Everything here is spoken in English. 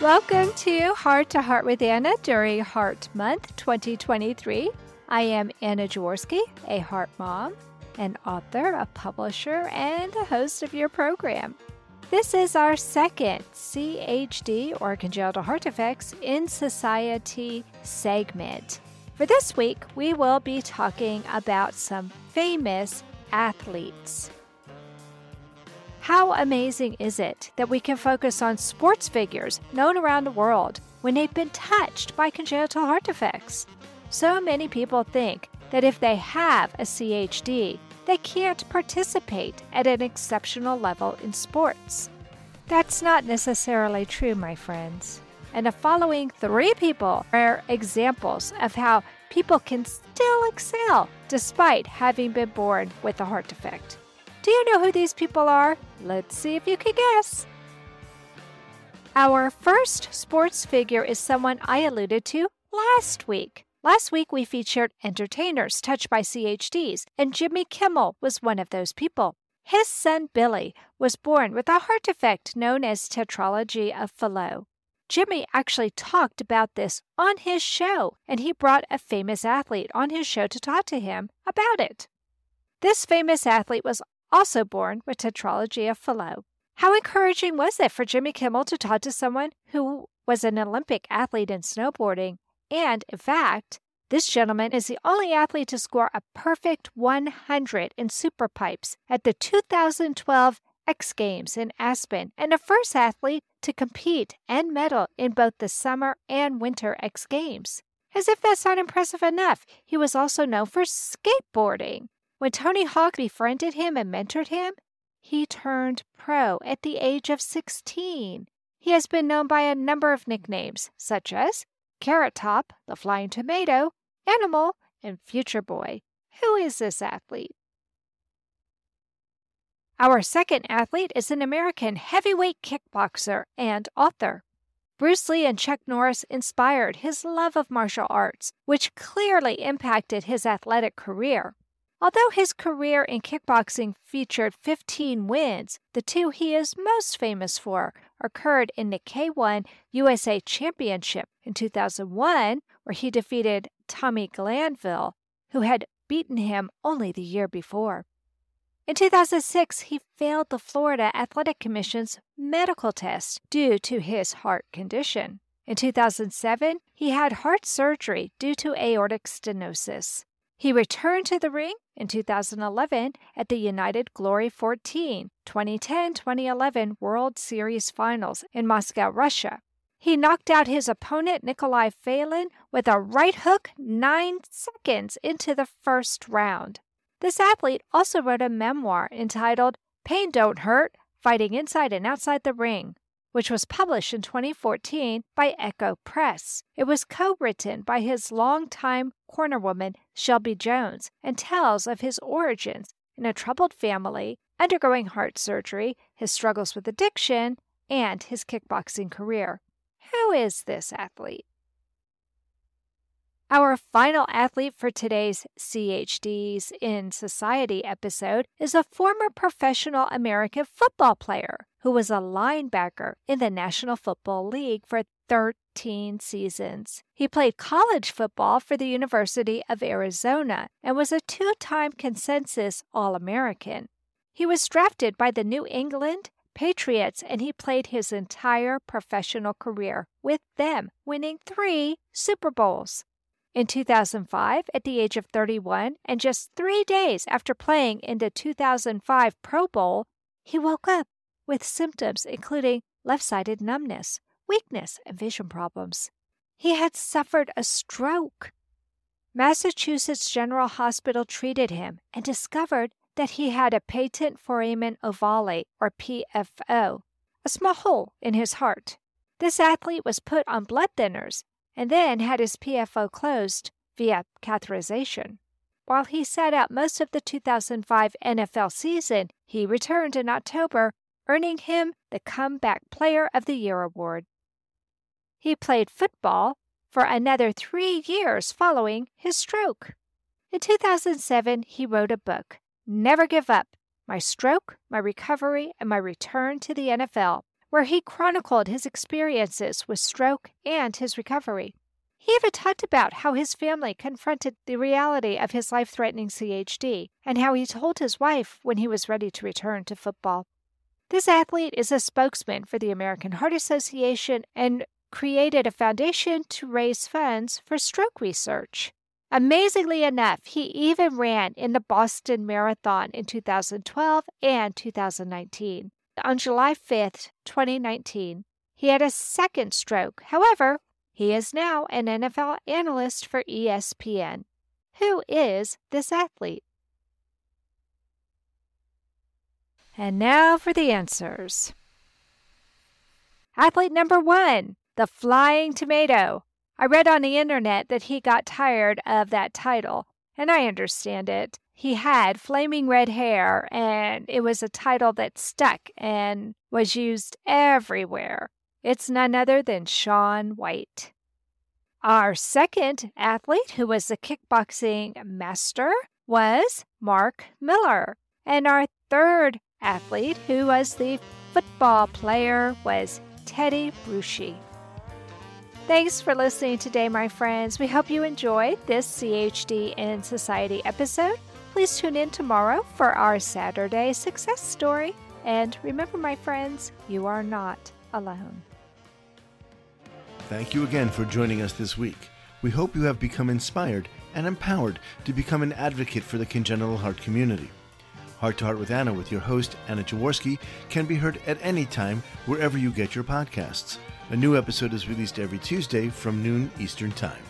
Welcome to Heart with Anna during Heart Month 2023. I am Anna Jaworski, a heart mom, an author, a publisher, and a host of your program. This is our second CHD, or Congenital Heart Defects in Society segment. For this week, we will be talking about some famous athletes. How amazing is it that we can focus on sports figures known around the world when they've been touched by congenital heart defects? So many people think that if they have a CHD, they can't participate at an exceptional level in sports. That's not necessarily true, my friends. And the following three people are examples of how people can still excel despite having been born with a heart defect. Do you know who these people are? Let's see if you can guess. Our first sports figure is someone I alluded to last week. Last week, we featured entertainers touched by CHDs, and Jimmy Kimmel was one of those people. His son, Billy, was born with a heart defect known as Tetralogy of Fallot. Jimmy actually talked about this on his show, and he brought a famous athlete on his show to talk to him about it. This famous athlete was also born with Tetralogy of Fallot. How encouraging was it for Jimmy Kimmel to talk to someone who was an Olympic athlete in snowboarding? And, in fact, this gentleman is the only athlete to score a perfect 100 in superpipes at the 2012 X Games in Aspen, and the first athlete to compete and medal in both the Summer and Winter X Games. As if that's not impressive enough, he was also known for skateboarding. When Tony Hawk befriended him and mentored him, he turned pro at the age of 16. He has been known by a number of nicknames, such as Carrot Top, the Flying Tomato, Animal, and Future Boy. Who is this athlete? Our second athlete is an American heavyweight kickboxer and author. Bruce Lee and Chuck Norris inspired his love of martial arts, which clearly impacted his athletic career. Although his career in kickboxing featured 15 wins, the two he is most famous for occurred in the K-1 USA Championship in 2001, where he defeated Tommy Glanville, who had beaten him only the year before. In 2006, he failed the Florida Athletic Commission's medical test due to his heart condition. In 2007, he had heart surgery due to aortic stenosis. He returned to the ring in 2011 at the United Glory 14 2010-2011 World Series Finals in Moscow, Russia. He knocked out his opponent Nikolai Falin with a right hook 9 seconds into the first round. This athlete also wrote a memoir entitled Pain Don't Hurt, Fighting Inside and Outside the Ring, which was published in 2014 by Echo Press. It was co-written by his longtime cornerwoman, Shelby Jones, and tells of his origins in a troubled family, undergoing heart surgery, his struggles with addiction, and his kickboxing career. Who is this athlete? Our final athlete for today's CHDs in Society episode is a former professional American football player who was a linebacker in the National Football League for 13 seasons. He played college football for the University of Arizona and was a two-time consensus All-American. He was drafted by the New England Patriots, and he played his entire professional career with them, winning 3 Super Bowls. In 2005, at the age of 31, and just 3 days after playing in the 2005 Pro Bowl, he woke up with symptoms including left-sided numbness, weakness, and vision problems. He had suffered a stroke. Massachusetts General Hospital treated him and discovered that he had a patent foramen ovale, or PFO, a small hole in his heart. This athlete was put on blood thinners and then had his PFO closed via catheterization. While he sat out most of the 2005 NFL season, he returned in October, earning him the Comeback Player of the Year award. He played football for another 3 years following his stroke. In 2007, he wrote a book, Never Give Up, My Stroke, My Recovery, and My Return to the NFL, where he chronicled his experiences with stroke and his recovery. He even talked about how his family confronted the reality of his life-threatening CHD and how he told his wife when he was ready to return to football. This athlete is a spokesman for the American Heart Association and created a foundation to raise funds for stroke research. Amazingly enough, he even ran in the Boston Marathon in 2012 and 2019. On July 5th, 2019, he had a second stroke. However, he is now an NFL analyst for ESPN. Who is this athlete? And now for the answers. Athlete number 1, the Flying Tomato. I read on the internet that he got tired of that title, and I understand it. He had flaming red hair, and it was a title that stuck and was used everywhere. It's none other than Shawn White. Our second athlete, who was the kickboxing master, was Mark Miller. And our third athlete, who was the football player, was Teddy Bruschi. Thanks for listening today, my friends. We hope you enjoyed this CHD in Society episode. Please tune in tomorrow for our Saturday success story. And remember, my friends, you are not alone. Thank you again for joining us this week. We hope you have become inspired and empowered to become an advocate for the congenital heart community. Heart to Heart with Anna with your host, Anna Jaworski, can be heard at any time wherever you get your podcasts. A new episode is released every Tuesday from noon Eastern Time.